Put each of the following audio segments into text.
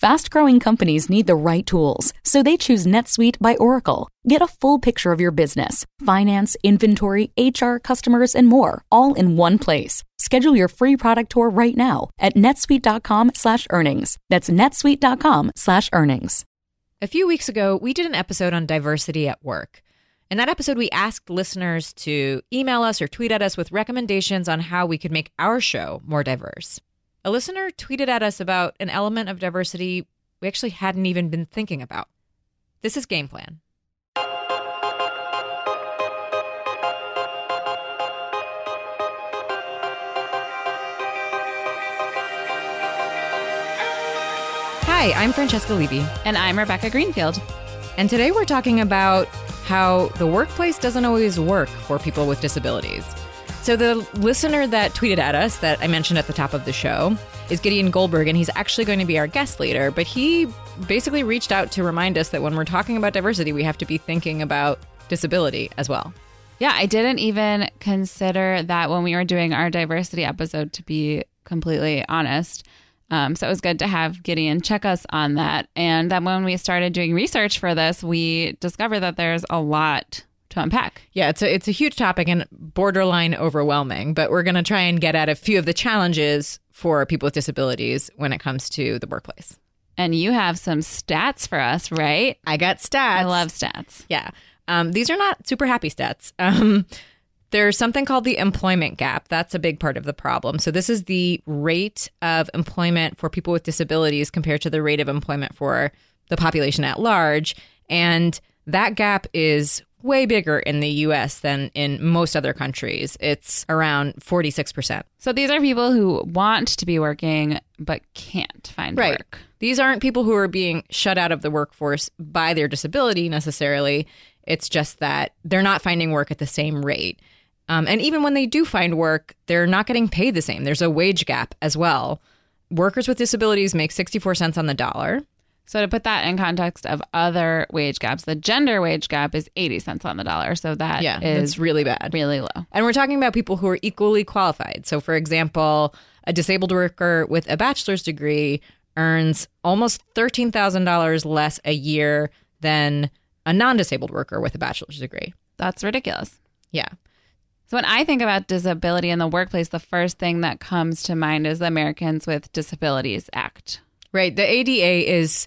Fast-growing companies need the right tools, so they choose NetSuite by Oracle. Get a full picture of your business, finance, inventory, HR, customers, and more, all in one place. Schedule your free product tour right now at netsuite.com/earnings. That's netsuite.com/earnings. A few weeks ago, we did an episode on diversity at work. In that episode, we asked listeners to email us or tweet at us with recommendations on how we could make our show more diverse. A listener tweeted at us about an element of diversity we actually hadn't even been thinking about. This is Game Plan. Hi, I'm Francesca Levy. And I'm Rebecca Greenfield. And today we're talking about how the workplace doesn't always work for people with disabilities. So the listener that tweeted at us that I mentioned at the top of the show is Gideon Goldberg, and he's actually going to be our guest later. But he basically reached out to remind us that when we're talking about diversity, we have to be thinking about disability as well. Yeah, I didn't even consider that when we were doing our diversity episode, to be completely honest. So it was good to have Gideon check us on that. And then when we started doing research for this, we discovered that there's a lot to unpack. Yeah, it's a huge topic and borderline overwhelming, but we're going to try and get at a few of the challenges for people with disabilities when it comes to the workplace. And you have some stats for us, right? I got stats. I love stats. Yeah. These are not super happy stats. There's something called the employment gap. That's a big part of the problem. So this is the rate of employment for people with disabilities compared to the rate of employment for the population at large. And that gap is way bigger in the U.S. than in most other countries. It's around 46%. So these are people who want to be working but can't find work. These aren't people who are being shut out of the workforce by their disability necessarily. It's just that they're not finding work at the same rate. And even when they do find work, they're not getting paid the same. There's a wage gap as well. Workers with disabilities make 64 cents on the dollar. So to put that in context of other wage gaps, the gender wage gap is 80 cents on the dollar. So that is really bad, really low. And we're talking about people who are equally qualified. So, for example, a disabled worker with a bachelor's degree earns almost $13,000 less a year than a non-disabled worker with a bachelor's degree. That's ridiculous. Yeah. So when I think about disability in the workplace, the first thing that comes to mind is the Americans with Disabilities Act. Right. The ADA is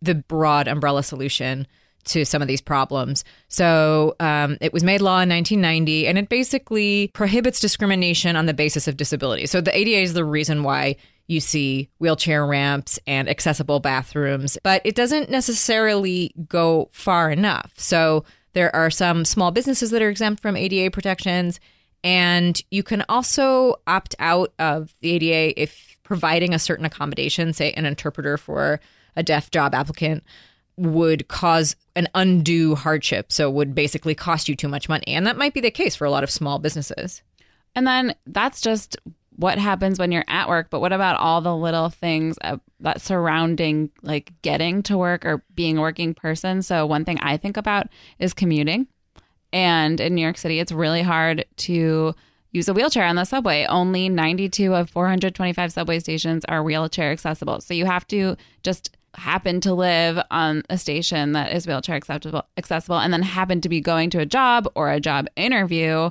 the broad umbrella solution to some of these problems. So it was made law in 1990, and it basically prohibits discrimination on the basis of disability. So the ADA is the reason why you see wheelchair ramps and accessible bathrooms, but it doesn't necessarily go far enough. So there are some small businesses that are exempt from ADA protections, and you can also opt out of the ADA if providing a certain accommodation, say an interpreter for a deaf job applicant, would cause an undue hardship. So it would basically cost you too much money. And that might be the case for a lot of small businesses. And then that's just what happens when you're at work. But what about all the little things that surrounding, like, getting to work or being a working person? So one thing I think about is commuting. And in New York City, it's really hard to use a wheelchair on the subway. Only 92 of 425 subway stations are wheelchair accessible. So you have to just happen to live on a station that is wheelchair accessible, and then happen to be going to a job or a job interview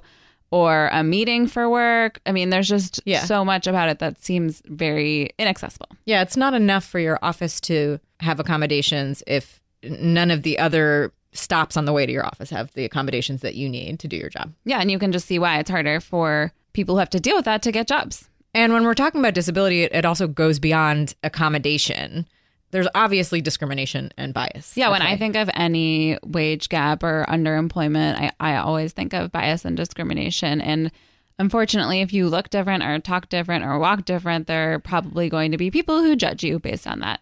or a meeting for work. I mean, there's just so much about it that seems very inaccessible. Yeah, it's not enough for your office to have accommodations if none of the other stops on the way to your office have the accommodations that you need to do your job. Yeah, and you can just see why it's harder for people who have to deal with that to get jobs. And when we're talking about disability, it also goes beyond accommodation. There's obviously discrimination and bias. Yeah, when I think of any wage gap or underemployment, I always think of bias and discrimination. And unfortunately, if you look different or talk different or walk different, there are probably going to be people who judge you based on that.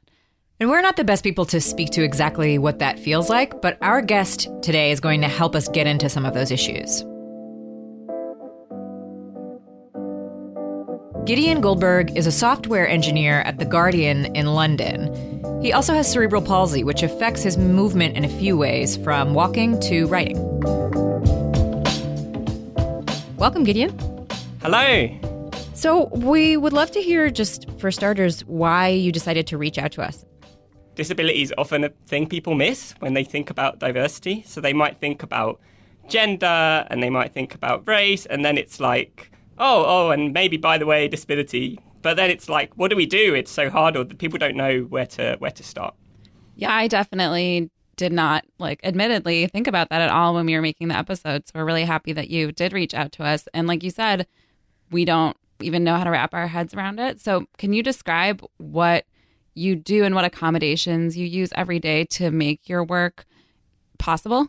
And we're not the best people to speak to exactly what that feels like, but our guest today is going to help us get into some of those issues. Gideon Goldberg is a software engineer at The Guardian in London. He also has cerebral palsy, which affects his movement in a few ways, from walking to writing. Welcome, Gideon. Hello. So we would love to hear, just for starters, why you decided to reach out to us. disability is often a thing people miss when they think about diversity. So they might think about gender and they might think about race, and then it's like, oh, and maybe, by the way, disability. But then it's like, what do we do? It's so hard, or people don't know where to start. Yeah, I definitely did not, admittedly, think about that at all when we were making the episode. So we're really happy that you did reach out to us. And like you said, we don't even know how to wrap our heads around it. So can you describe what you do and what accommodations you use every day to make your work possible?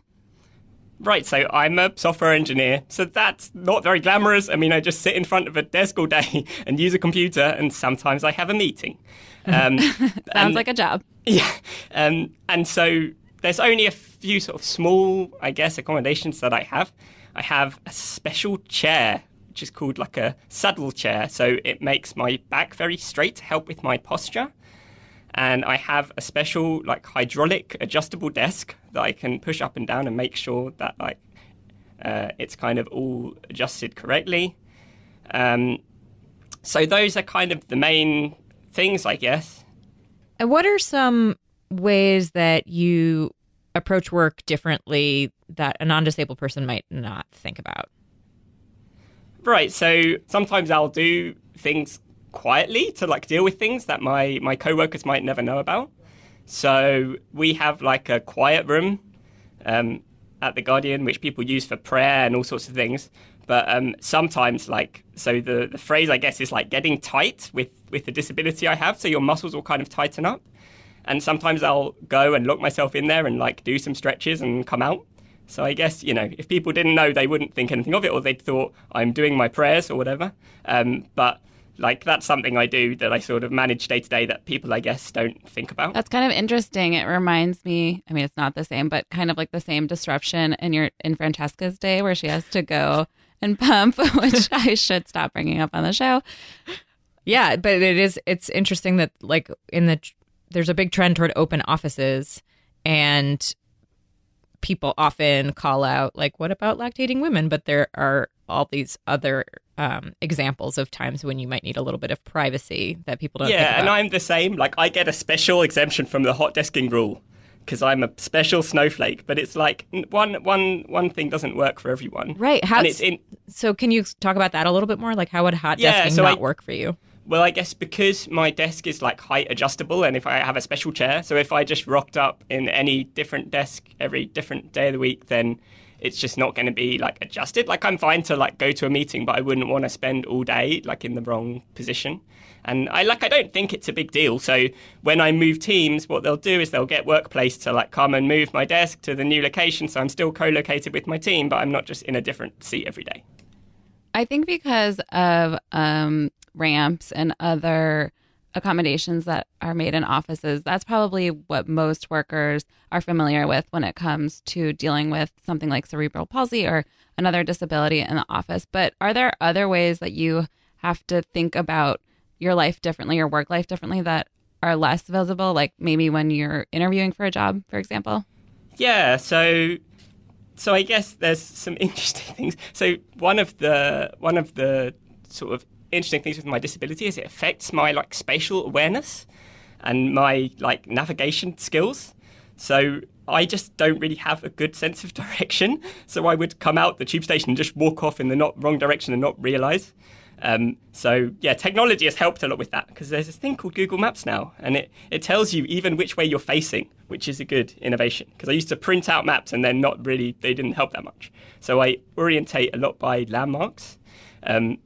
Right, so I'm a software engineer, so that's not very glamorous. I mean, I just sit in front of a desk all day and use a computer, and sometimes I have a meeting. Sounds like a job. Yeah, and so there's only a few sort of small, I guess, accommodations that I have. I have a special chair, which is called like a saddle chair, so it makes my back very straight to help with my posture. And I have a special hydraulic adjustable desk that I can push up and down and make sure that it's kind of all adjusted correctly. So those are kind of the main things, I guess. And what are some ways that you approach work differently that a non-disabled person might not think about? Right. So sometimes I'll do things quietly to deal with things that my co-workers might never know about. So we have a quiet room at The Guardian, which people use for prayer and all sorts of things. But sometimes so the phrase, I guess, is getting tight with the disability I have. So your muscles will kind of tighten up. And sometimes I'll go and lock myself in there and do some stretches and come out. So I guess, if people didn't know, they wouldn't think anything of it, or they'd thought I'm doing my prayers or whatever. But that's something I do that I sort of manage day to day that people, I guess, don't think about. That's kind of interesting. It reminds me, I mean, it's not the same, but kind of the same disruption in Francesca's day where she has to go and pump, which I should stop bringing up on the show. Yeah, but it's interesting that there's a big trend toward open offices, and people often call out, what about lactating women? But there are all these other examples of times when you might need a little bit of privacy that people don't think about. Yeah, and I'm the same. I get a special exemption from the hot desking rule because I'm a special snowflake. But it's one thing doesn't work for everyone. Right. So can you talk about that a little bit more? How would hot desking not work for you? Well, I guess because my desk is height adjustable, and if I have a special chair, so if I just rocked up in any different desk every different day of the week, then it's just not going to be adjusted. I'm fine to go to a meeting, but I wouldn't want to spend all day in the wrong position. And I don't think it's a big deal. So when I move teams, what they'll do is they'll get Workplace to come and move my desk to the new location. So I'm still co-located with my team, but I'm not just in a different seat every day. I think because of ramps and other accommodations that are made in offices, that's probably what most workers are familiar with when it comes to dealing with something like cerebral palsy or another disability in the office. But are there other ways that you have to think about your life differently, your work life differently, that are less visible, like maybe when you're interviewing for a job, for example? Yeah, so I guess there's some interesting things. So one of the sort of interesting things with my disability is it affects my spatial awareness and my navigation skills. So I just don't really have a good sense of direction. So I would come out the tube station and just walk off in the wrong direction and not realise. Technology has helped a lot with that because there's this thing called Google Maps now, and it tells you even which way you're facing, which is a good innovation because I used to print out maps and they didn't help that much. So I orientate a lot by landmarks.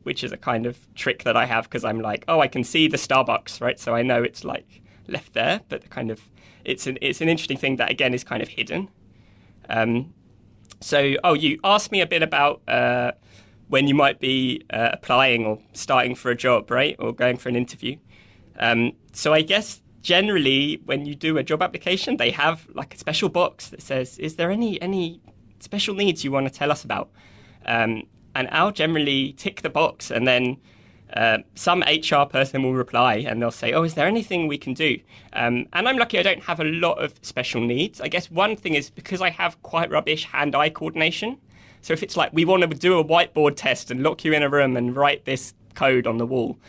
Which is a kind of trick that I have because I'm I can see the Starbucks, right? So I know it's left there, but kind of it's an interesting thing that again is kind of hidden. You asked me a bit about when you might be applying or starting for a job, right, or going for an interview. So I guess generally when you do a job application, they have a special box that says, "Is there any special needs you want to tell us about?" And I'll generally tick the box, and then some HR person will reply and they'll say, "Oh, is there anything we can do?" And I'm lucky I don't have a lot of special needs. I guess one thing is because I have quite rubbish hand-eye coordination. So if it's we want to do a whiteboard test and lock you in a room and write this code on the wall,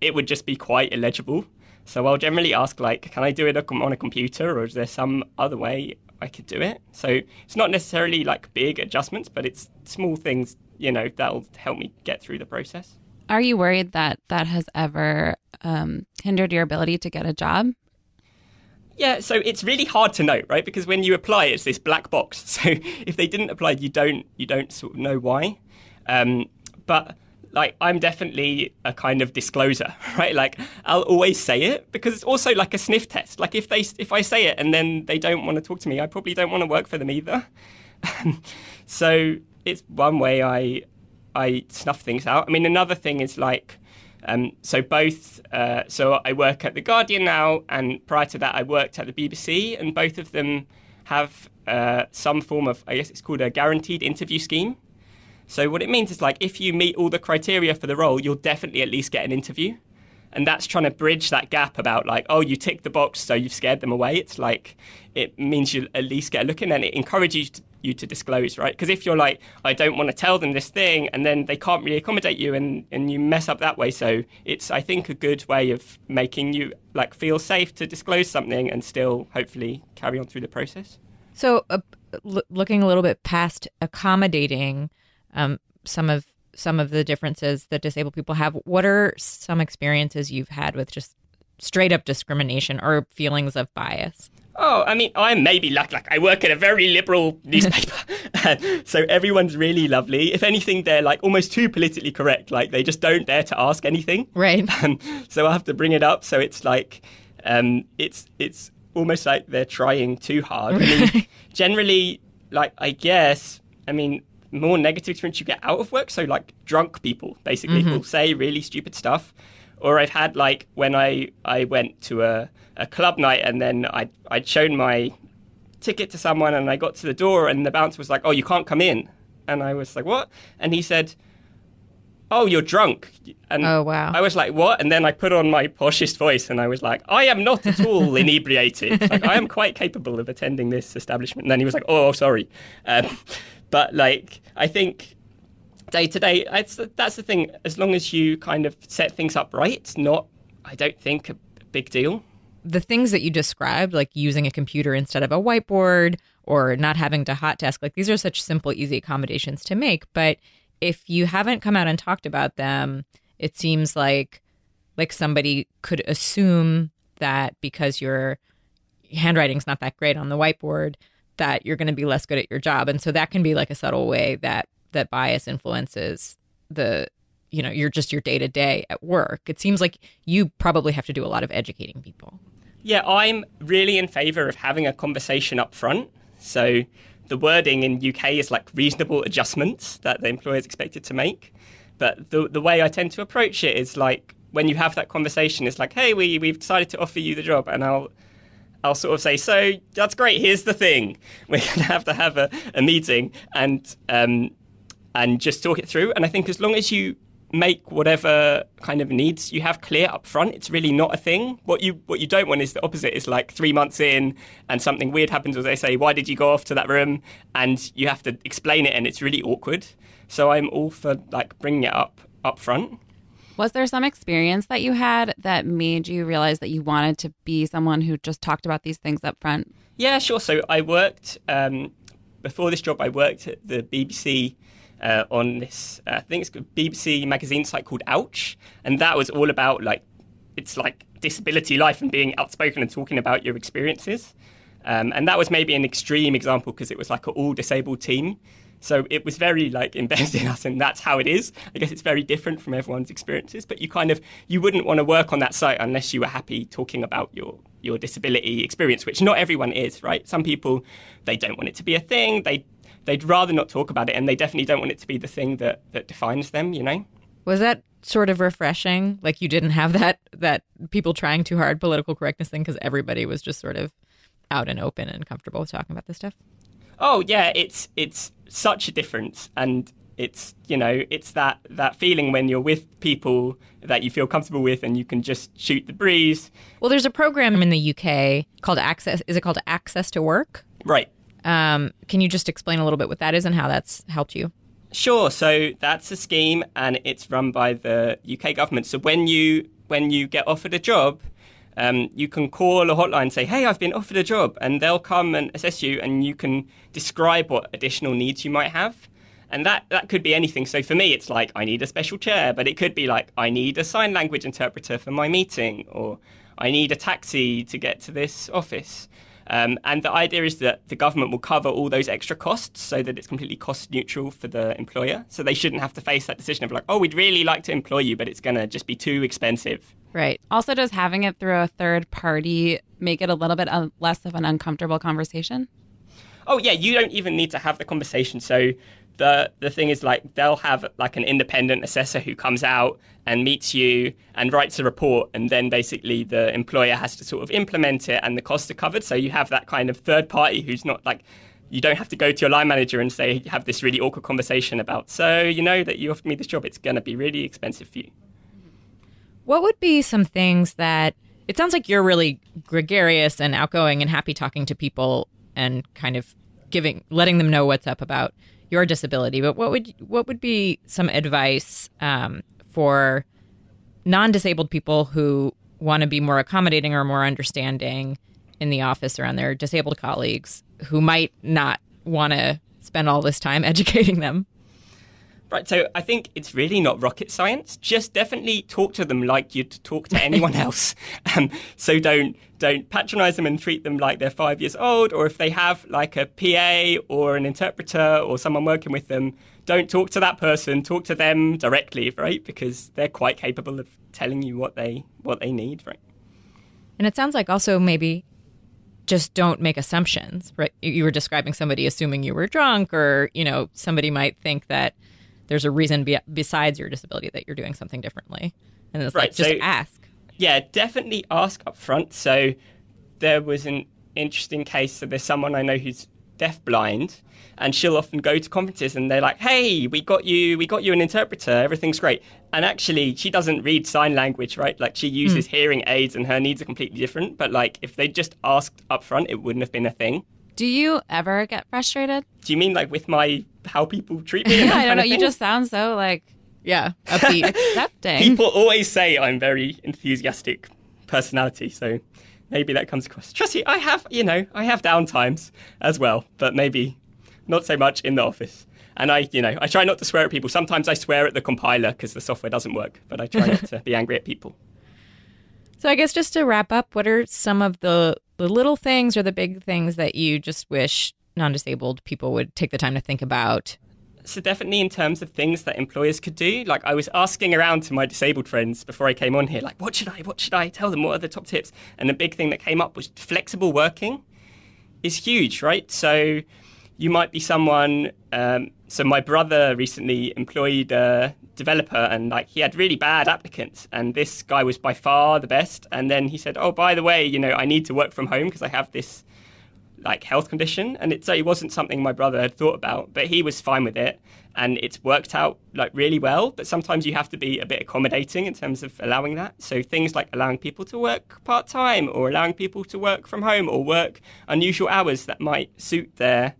it would just be quite illegible. So I'll generally ask, like, can I do it on a computer, or is there some other way I could do it? So it's not necessarily like big adjustments, but it's small things, you know, that'll help me get through the process. Are you worried that that has ever hindered your ability to get a job? Yeah, so it's really hard to know, right? Because when you apply, it's this black box. So if they didn't apply, you don't sort of know why. But like, I'm definitely a kind of discloser, right? Like, I'll always say it, because it's also like a sniff test. Like, if I say it and then they don't want to talk to me, I probably don't want to work for them either. So it's one way I snuff things out. I mean, another thing is like, so I work at The Guardian now, and prior to that I worked at the BBC, and both of them have some form of, I guess it's called a guaranteed interview scheme. So what it means is, like, if you meet all the criteria for the role, you'll definitely at least get an interview. And that's trying to bridge that gap about, like, oh, you tick the box, so you've scared them away. It's like, it means you'll at least get a look in, and it encourages you to disclose, right? Because if you're like, I don't want to tell them this thing, and then they can't really accommodate you, and you mess up that way. So it's, I think, a good way of making you, like, feel safe to disclose something and still hopefully carry on through the process. So looking a little bit past accommodating some of the differences that disabled people have, what are some experiences you've had with just straight up discrimination or feelings of bias? Oh, I mean, I'm maybe like I work at a very liberal newspaper. So everyone's really lovely. If anything, they're like almost too politically correct. Like, they just don't dare to ask anything. Right. So I have to bring it up. So it's like, it's almost like they're trying too hard. I mean, generally, like, I guess, I mean, more negative experience you get out of work. So like, drunk people basically will say really stupid stuff. Or I've had, like, when I went to a club night, and then I'd shown my ticket to someone, and I got to the door and the bouncer was like, oh, you can't come in. And I was like, what? And he said, oh, you're drunk. And oh, wow. I was like, what? And then I put on my poshest voice and I was like, I am not at all inebriated. Like, I am quite capable of attending this establishment. And then he was like, oh, sorry. But, like, I think day to day, that's the thing. As long as you kind of set things up right, it's not, I don't think, a big deal. The things that you described, like using a computer instead of a whiteboard or not having to hot desk, like, these are such simple, easy accommodations to make. But if you haven't come out and talked about them, it seems like somebody could assume that because your handwriting's not that great on the whiteboard, that you're going to be less good at your job. And so that can be like a subtle way that bias influences the, you know, you're just your day to day at work. It seems like you probably have to do a lot of educating people. Yeah, I'm really in favor of having a conversation up front. So the wording in UK is like reasonable adjustments that the employer is expected to make. But the way I tend to approach it is like, when you have that conversation, it's like, hey, we've decided to offer you the job. And I'll sort of say, so that's great. Here's the thing. We're going to have a meeting and just talk it through. And I think as long as you make whatever kind of needs you have clear up front, it's really not a thing. What you don't want is the opposite. It's like 3 months in and something weird happens, or they say, why did you go off to that room? And you have to explain it, and it's really awkward. So I'm all for, like, bringing it up front. Was there some experience that you had that made you realize that you wanted to be someone who just talked about these things up front? Yeah, sure. So I worked, before this job, I worked at the BBC on this, I think it's called BBC magazine site called Ouch. And that was all about, like, it's like disability life and being outspoken and talking about your experiences. And that was maybe an extreme example because it was like an all disabled team. So it was very, like, embedded in us, and that's how it is. I guess it's very different from everyone's experiences, but you wouldn't want to work on that site unless you were happy talking about your disability experience, which not everyone is, right? Some people, they don't want it to be a thing. They'd rather not talk about it, and they definitely don't want it to be the thing that defines them, you know? Was that sort of refreshing? Like, you didn't have that people trying too hard political correctness thing because everybody was just sort of out and open and comfortable with talking about this stuff? Oh, yeah, it's such a difference. And it's, you know, it's that feeling when you're with people that you feel comfortable with and you can just shoot the breeze. Well, there's a program in the UK called Access. Is it called Access to Work? Right. Can you just explain a little bit what that is and how that's helped you? Sure. So that's a scheme, and it's run by the UK government. So when you get offered a job, You can call a hotline and say, hey, I've been offered a job, and they'll come and assess you, and you can describe what additional needs you might have. And that could be anything. So for me, it's like, I need a special chair, but it could be like, I need a sign language interpreter for my meeting, or I need a taxi to get to this office. And the idea is that the government will cover all those extra costs so that it's completely cost neutral for the employer. So they shouldn't have to face that decision of like, oh, we'd really like to employ you, but it's going to just be too expensive. Right. Also, does having it through a third party make it a little bit less of an uncomfortable conversation? Oh, yeah. You don't even need to have the conversation. So the thing is, like, they'll have like an independent assessor who comes out and meets you and writes a report, and then basically the employer has to sort of implement it and the costs are covered. So you have that kind of third party who's not like, you don't have to go to your line manager and say, have this really awkward conversation about, so you know that you offered me this job, it's going to be really expensive for you. What would be some things that, it sounds like you're really gregarious and outgoing and happy talking to people and kind of letting them know what's up about your disability, but what would be some advice for non-disabled people who want to be more accommodating or more understanding in the office around their disabled colleagues who might not want to spend all this time educating them? Right, so I think it's really not rocket science. Just definitely talk to them like you'd talk to anyone else. So don't patronize them and treat them like they're 5 years old, or if they have like a PA or an interpreter or someone working with them, don't talk to that person, talk to them directly, right? Because they're quite capable of telling you what they need, right? And it sounds like also maybe just don't make assumptions, right? You were describing somebody assuming you were drunk, or, you know, somebody might think that there's a reason besides your disability that you're doing something differently. And it's right, like, just ask. Yeah, definitely ask up front. So there was an interesting case. So there's someone I know who's deafblind, and she'll often go to conferences and they're like, hey, we got you an interpreter, everything's great. And actually, she doesn't read sign language, right? Like, she uses hearing aids and her needs are completely different. But like, if they just asked up front, it wouldn't have been a thing. Do you ever get frustrated? Do you mean like with how people treat me? Yeah, I don't know. You just sound so like, yeah, upbeat, accepting. People always say I'm very enthusiastic personality, so maybe that comes across. Trust me, I have down times as well, but maybe not so much in the office. And I try not to swear at people. Sometimes I swear at the compiler because the software doesn't work, but I try not to be angry at people. So I guess just to wrap up, what are some of the little things or the big things that you just wish non-disabled people would take the time to think about? So definitely in terms of things that employers could do, like I was asking around to my disabled friends before I came on here, like, what should I tell them? What are the top tips? And the big thing that came up was flexible working is huge, right? So you might be someone, so my brother recently employed a developer, and like he had really bad applicants, and this guy was by far the best. And then he said, oh, by the way, you know, I need to work from home because I have this like health condition. And it wasn't something my brother had thought about, but he was fine with it. And it's worked out like really well. But sometimes you have to be a bit accommodating in terms of allowing that. So things like allowing people to work part time, or allowing people to work from home, or work unusual hours that might suit their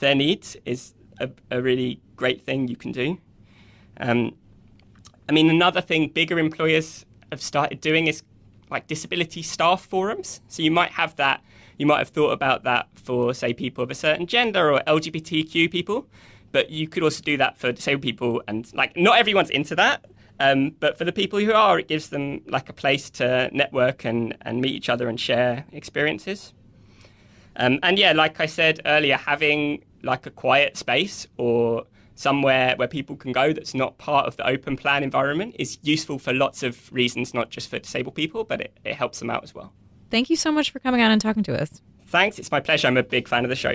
needs is a really great thing you can do. I mean, another thing bigger employers have started doing is like disability staff forums. So you might have that. You might have thought about that for, say, people of a certain gender or LGBTQ people, but you could also do that for disabled people. And like, not everyone's into that, but for the people who are, it gives them like a place to network and meet each other and share experiences. And yeah, like I said earlier, having like a quiet space or somewhere where people can go that's not part of the open plan environment is useful for lots of reasons, not just for disabled people, but it helps them out as well. Thank you so much for coming on and talking to us. Thanks. It's my pleasure. I'm a big fan of the show.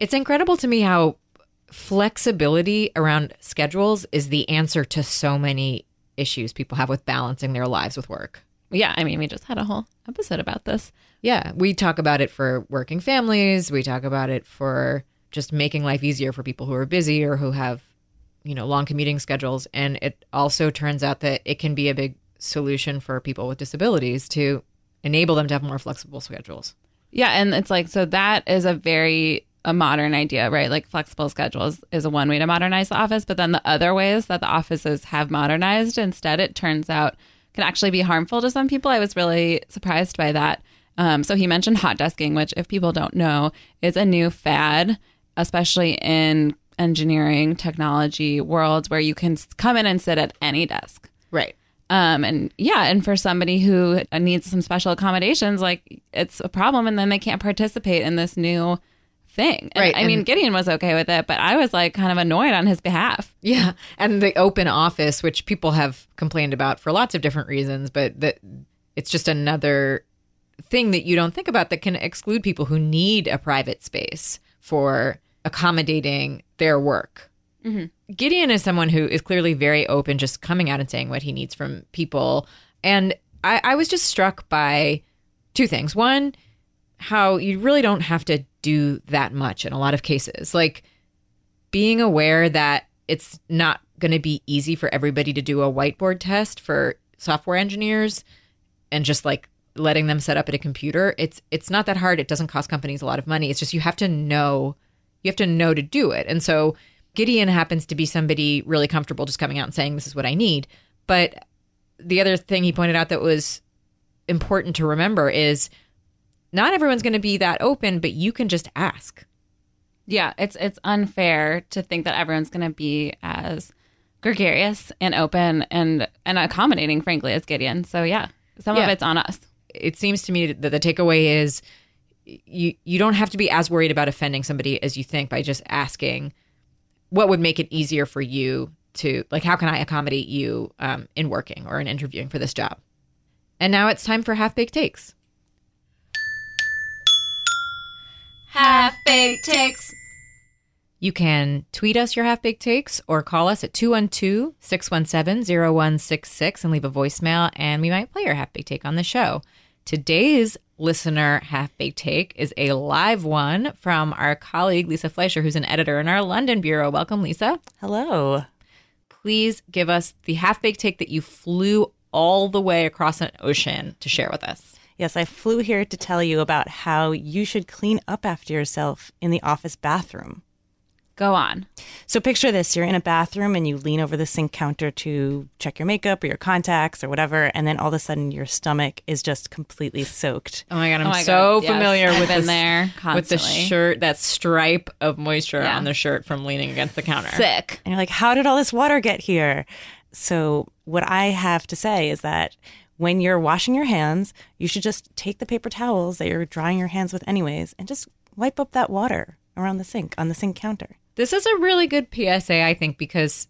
It's incredible to me how flexibility around schedules is the answer to so many issues people have with balancing their lives with work. Yeah, I mean, we just had a whole episode about this. Yeah, we talk about it for working families. We talk about it for just making life easier for people who are busy or who have, you know, long commuting schedules. And it also turns out that it can be a big solution for people with disabilities to enable them to have more flexible schedules. Yeah. And it's like, so that is a modern idea, right? Like flexible schedules is one way to modernize the office. But then the other ways that the offices have modernized instead, it turns out, can actually be harmful to some people. I was really surprised by that. So he mentioned hot desking, which if people don't know, is a new fad, especially in engineering technology worlds where you can come in and sit at any desk. Right. And for somebody who needs some special accommodations, like it's a problem and then they can't participate in this new thing. And, right. I mean, Gideon was okay with it, but I was like kind of annoyed on his behalf. Yeah. And the open office, which people have complained about for lots of different reasons, but that it's just another thing that you don't think about that can exclude people who need a private space for accommodating their work. Mm-hmm. Gideon is someone who is clearly very open, just coming out and saying what he needs from people. And I was just struck by two things. One, how you really don't have to do that much in a lot of cases. Like being aware that it's not going to be easy for everybody to do a whiteboard test for software engineers and just like letting them set up at a computer. It's not that hard. It doesn't cost companies a lot of money. It's just you have to know to do it. And so Gideon happens to be somebody really comfortable just coming out and saying, this is what I need. But the other thing he pointed out that was important to remember is not everyone's going to be that open, but you can just ask. Yeah, it's unfair to think that everyone's going to be as gregarious and open and accommodating, frankly, as Gideon. So yeah, some of it's on us. It seems to me that the takeaway is you don't have to be as worried about offending somebody as you think by just asking, what would make it easier for you to, like, how can I accommodate you in working or in interviewing for this job? And now it's time for Half-Baked Takes. Half-Baked Takes. You can tweet us your Half-Baked Takes or call us at 212-617-0166 and leave a voicemail, and we might play your Half-Baked Take on the show. Today's listener Half-Baked Take is a live one from our colleague, Lisa Fleischer, who's an editor in our London bureau. Welcome, Lisa. Hello. Please give us the Half-Baked Take that you flew all the way across an ocean to share with us. Yes, I flew here to tell you about how you should clean up after yourself in the office bathroom. Go on. So picture this. You're in a bathroom and you lean over the sink counter to check your makeup or your contacts or whatever. And then all of a sudden your stomach is just completely soaked. Oh, my God. I'm familiar with the shirt, that stripe of moisture on the shirt from leaning against the counter. Sick. And you're like, how did all this water get here? So what I have to say is that when you're washing your hands, you should just take the paper towels that you're drying your hands with anyways and just wipe up that water around the sink, on the sink counter. This is a really good PSA, I think, because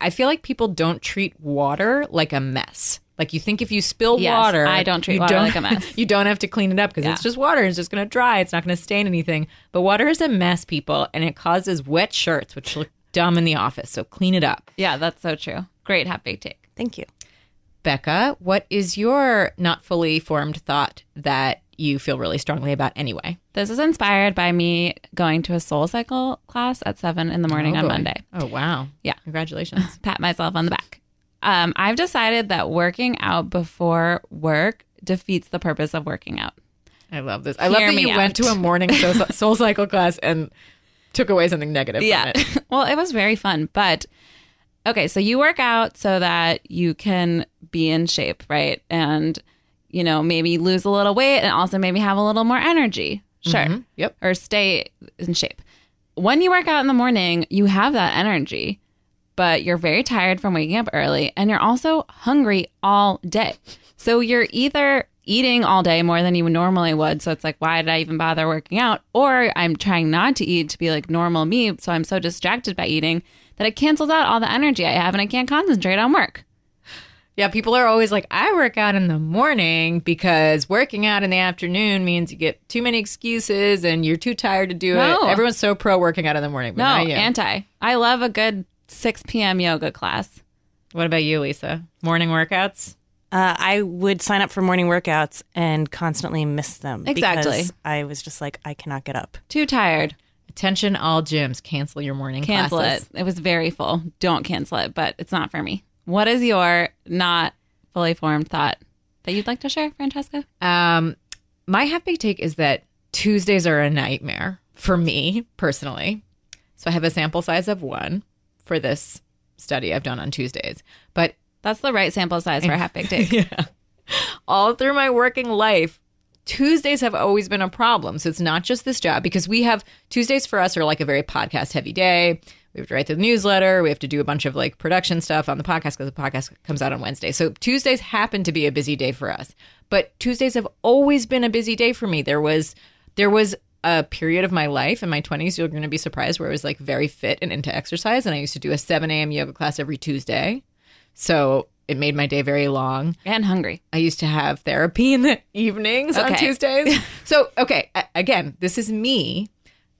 I feel like people don't treat water like a mess. Like you think if you spill water, I don't treat water like a mess. You don't have to clean it up because it's just water. It's just going to dry. It's not going to stain anything. But water is a mess, people, and it causes wet shirts, which look dumb in the office. So clean it up. Yeah, that's so true. Great Half-Baked Take. Thank you. Becca, what is your not fully formed thought that you feel really strongly about anyway? This is inspired by me going to a SoulCycle class at 7 a.m. on Monday. Oh, wow. Yeah. Congratulations. Pat myself on the back. I've decided that working out before work defeats the purpose of working out. I love this. I love that you went to a morning SoulCycle class and took away something negative from it. Well, it was very fun, but... Okay, so you work out so that you can be in shape, right? And, you know, maybe lose a little weight and also maybe have a little more energy. Sure. Mm-hmm. Yep. Or stay in shape. When you work out in the morning, you have that energy, but you're very tired from waking up early and you're also hungry all day. So you're either eating all day more than you normally would. So it's like, why did I even bother working out? Or I'm trying not to eat to be like normal me. So I'm so distracted by eating that it cancels out all the energy I have and I can't concentrate on work. Yeah, people are always like, I work out in the morning because working out in the afternoon means you get too many excuses and you're too tired to do it. Everyone's so pro working out in the morning. But not you. Anti. I love a good 6 p.m. yoga class. What about you, Lisa? Morning workouts? I would sign up for morning workouts and constantly miss them. Exactly. Because I was just like, I cannot get up. Too tired. Attention all gyms. Cancel your morning classes. Cancel it. It was very full. Don't cancel it, but it's not for me. What is your not fully formed thought that you'd like to share, Francesca? My Half-Baked Take is that Tuesdays are a nightmare for me personally. So I have a sample size of 1 for this study I've done on Tuesdays. But that's the right sample size for a half baked egg. Yeah. All through my working life, Tuesdays have always been a problem. So it's not just this job, because we have Tuesdays for us are like a very podcast heavy day. We have to write the newsletter. We have to do a bunch of like production stuff on the podcast because the podcast comes out on Wednesday. So Tuesdays happen to be a busy day for us. But Tuesdays have always been a busy day for me. There was a period of my life in my 20s, you're going to be surprised, where I was like very fit and into exercise. And I used to do a 7 a.m. yoga class every Tuesday. So it made my day very long. And hungry. I used to have therapy in the evenings on Tuesdays. So, okay, again, this is me.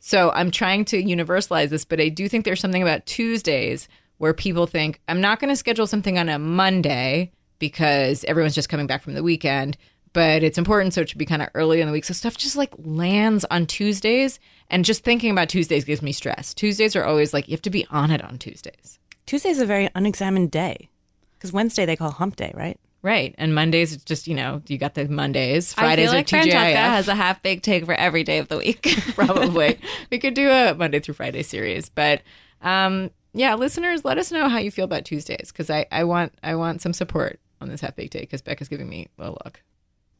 So I'm trying to universalize this, but I do think there's something about Tuesdays where people think, I'm not going to schedule something on a Monday because everyone's just coming back from the weekend, but it's important, so it should be kind of early in the week. So stuff just like lands on Tuesdays, and just thinking about Tuesdays gives me stress. Tuesdays are always like, you have to be on it on Tuesdays. Tuesday's a very unexamined day, because Wednesday they call hump day, right? Right. And Mondays, it's just, you know, you got the Mondays. Fridays are TGIF. I feel like Francesca has a half-baked take for every day of the week. Probably. We could do a Monday through Friday series. But yeah, listeners, let us know how you feel about Tuesdays, because I want some support on this half-baked take, because Becca's giving me a look.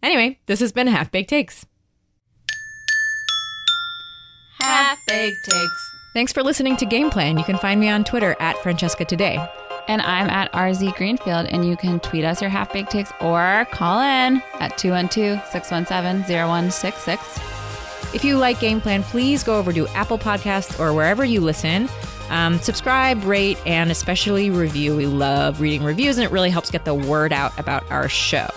Anyway, this has been Half-Baked Takes. Half-Baked Takes. Thanks for listening to Game Plan. You can find me on Twitter @FrancescaToday. And I'm @RZGreenfield, and you can tweet us your half-baked takes or call in at 212-617-0166. If you like Game Plan, please go over to Apple Podcasts or wherever you listen. Subscribe, rate, and especially review. We love reading reviews, and it really helps get the word out about our show.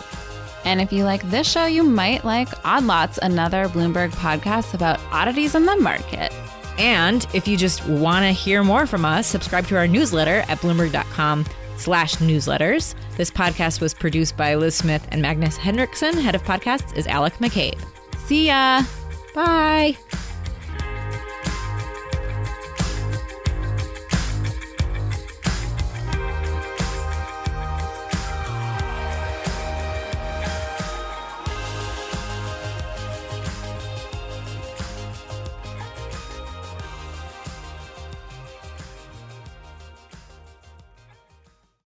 And if you like this show, you might like Odd Lots, another Bloomberg podcast about oddities in the market. And if you just want to hear more from us, subscribe to our newsletter at bloomberg.com/newsletters. This podcast was produced by Liz Smith and Magnus Henriksson. Head of podcasts is Alec McCabe. See ya. Bye.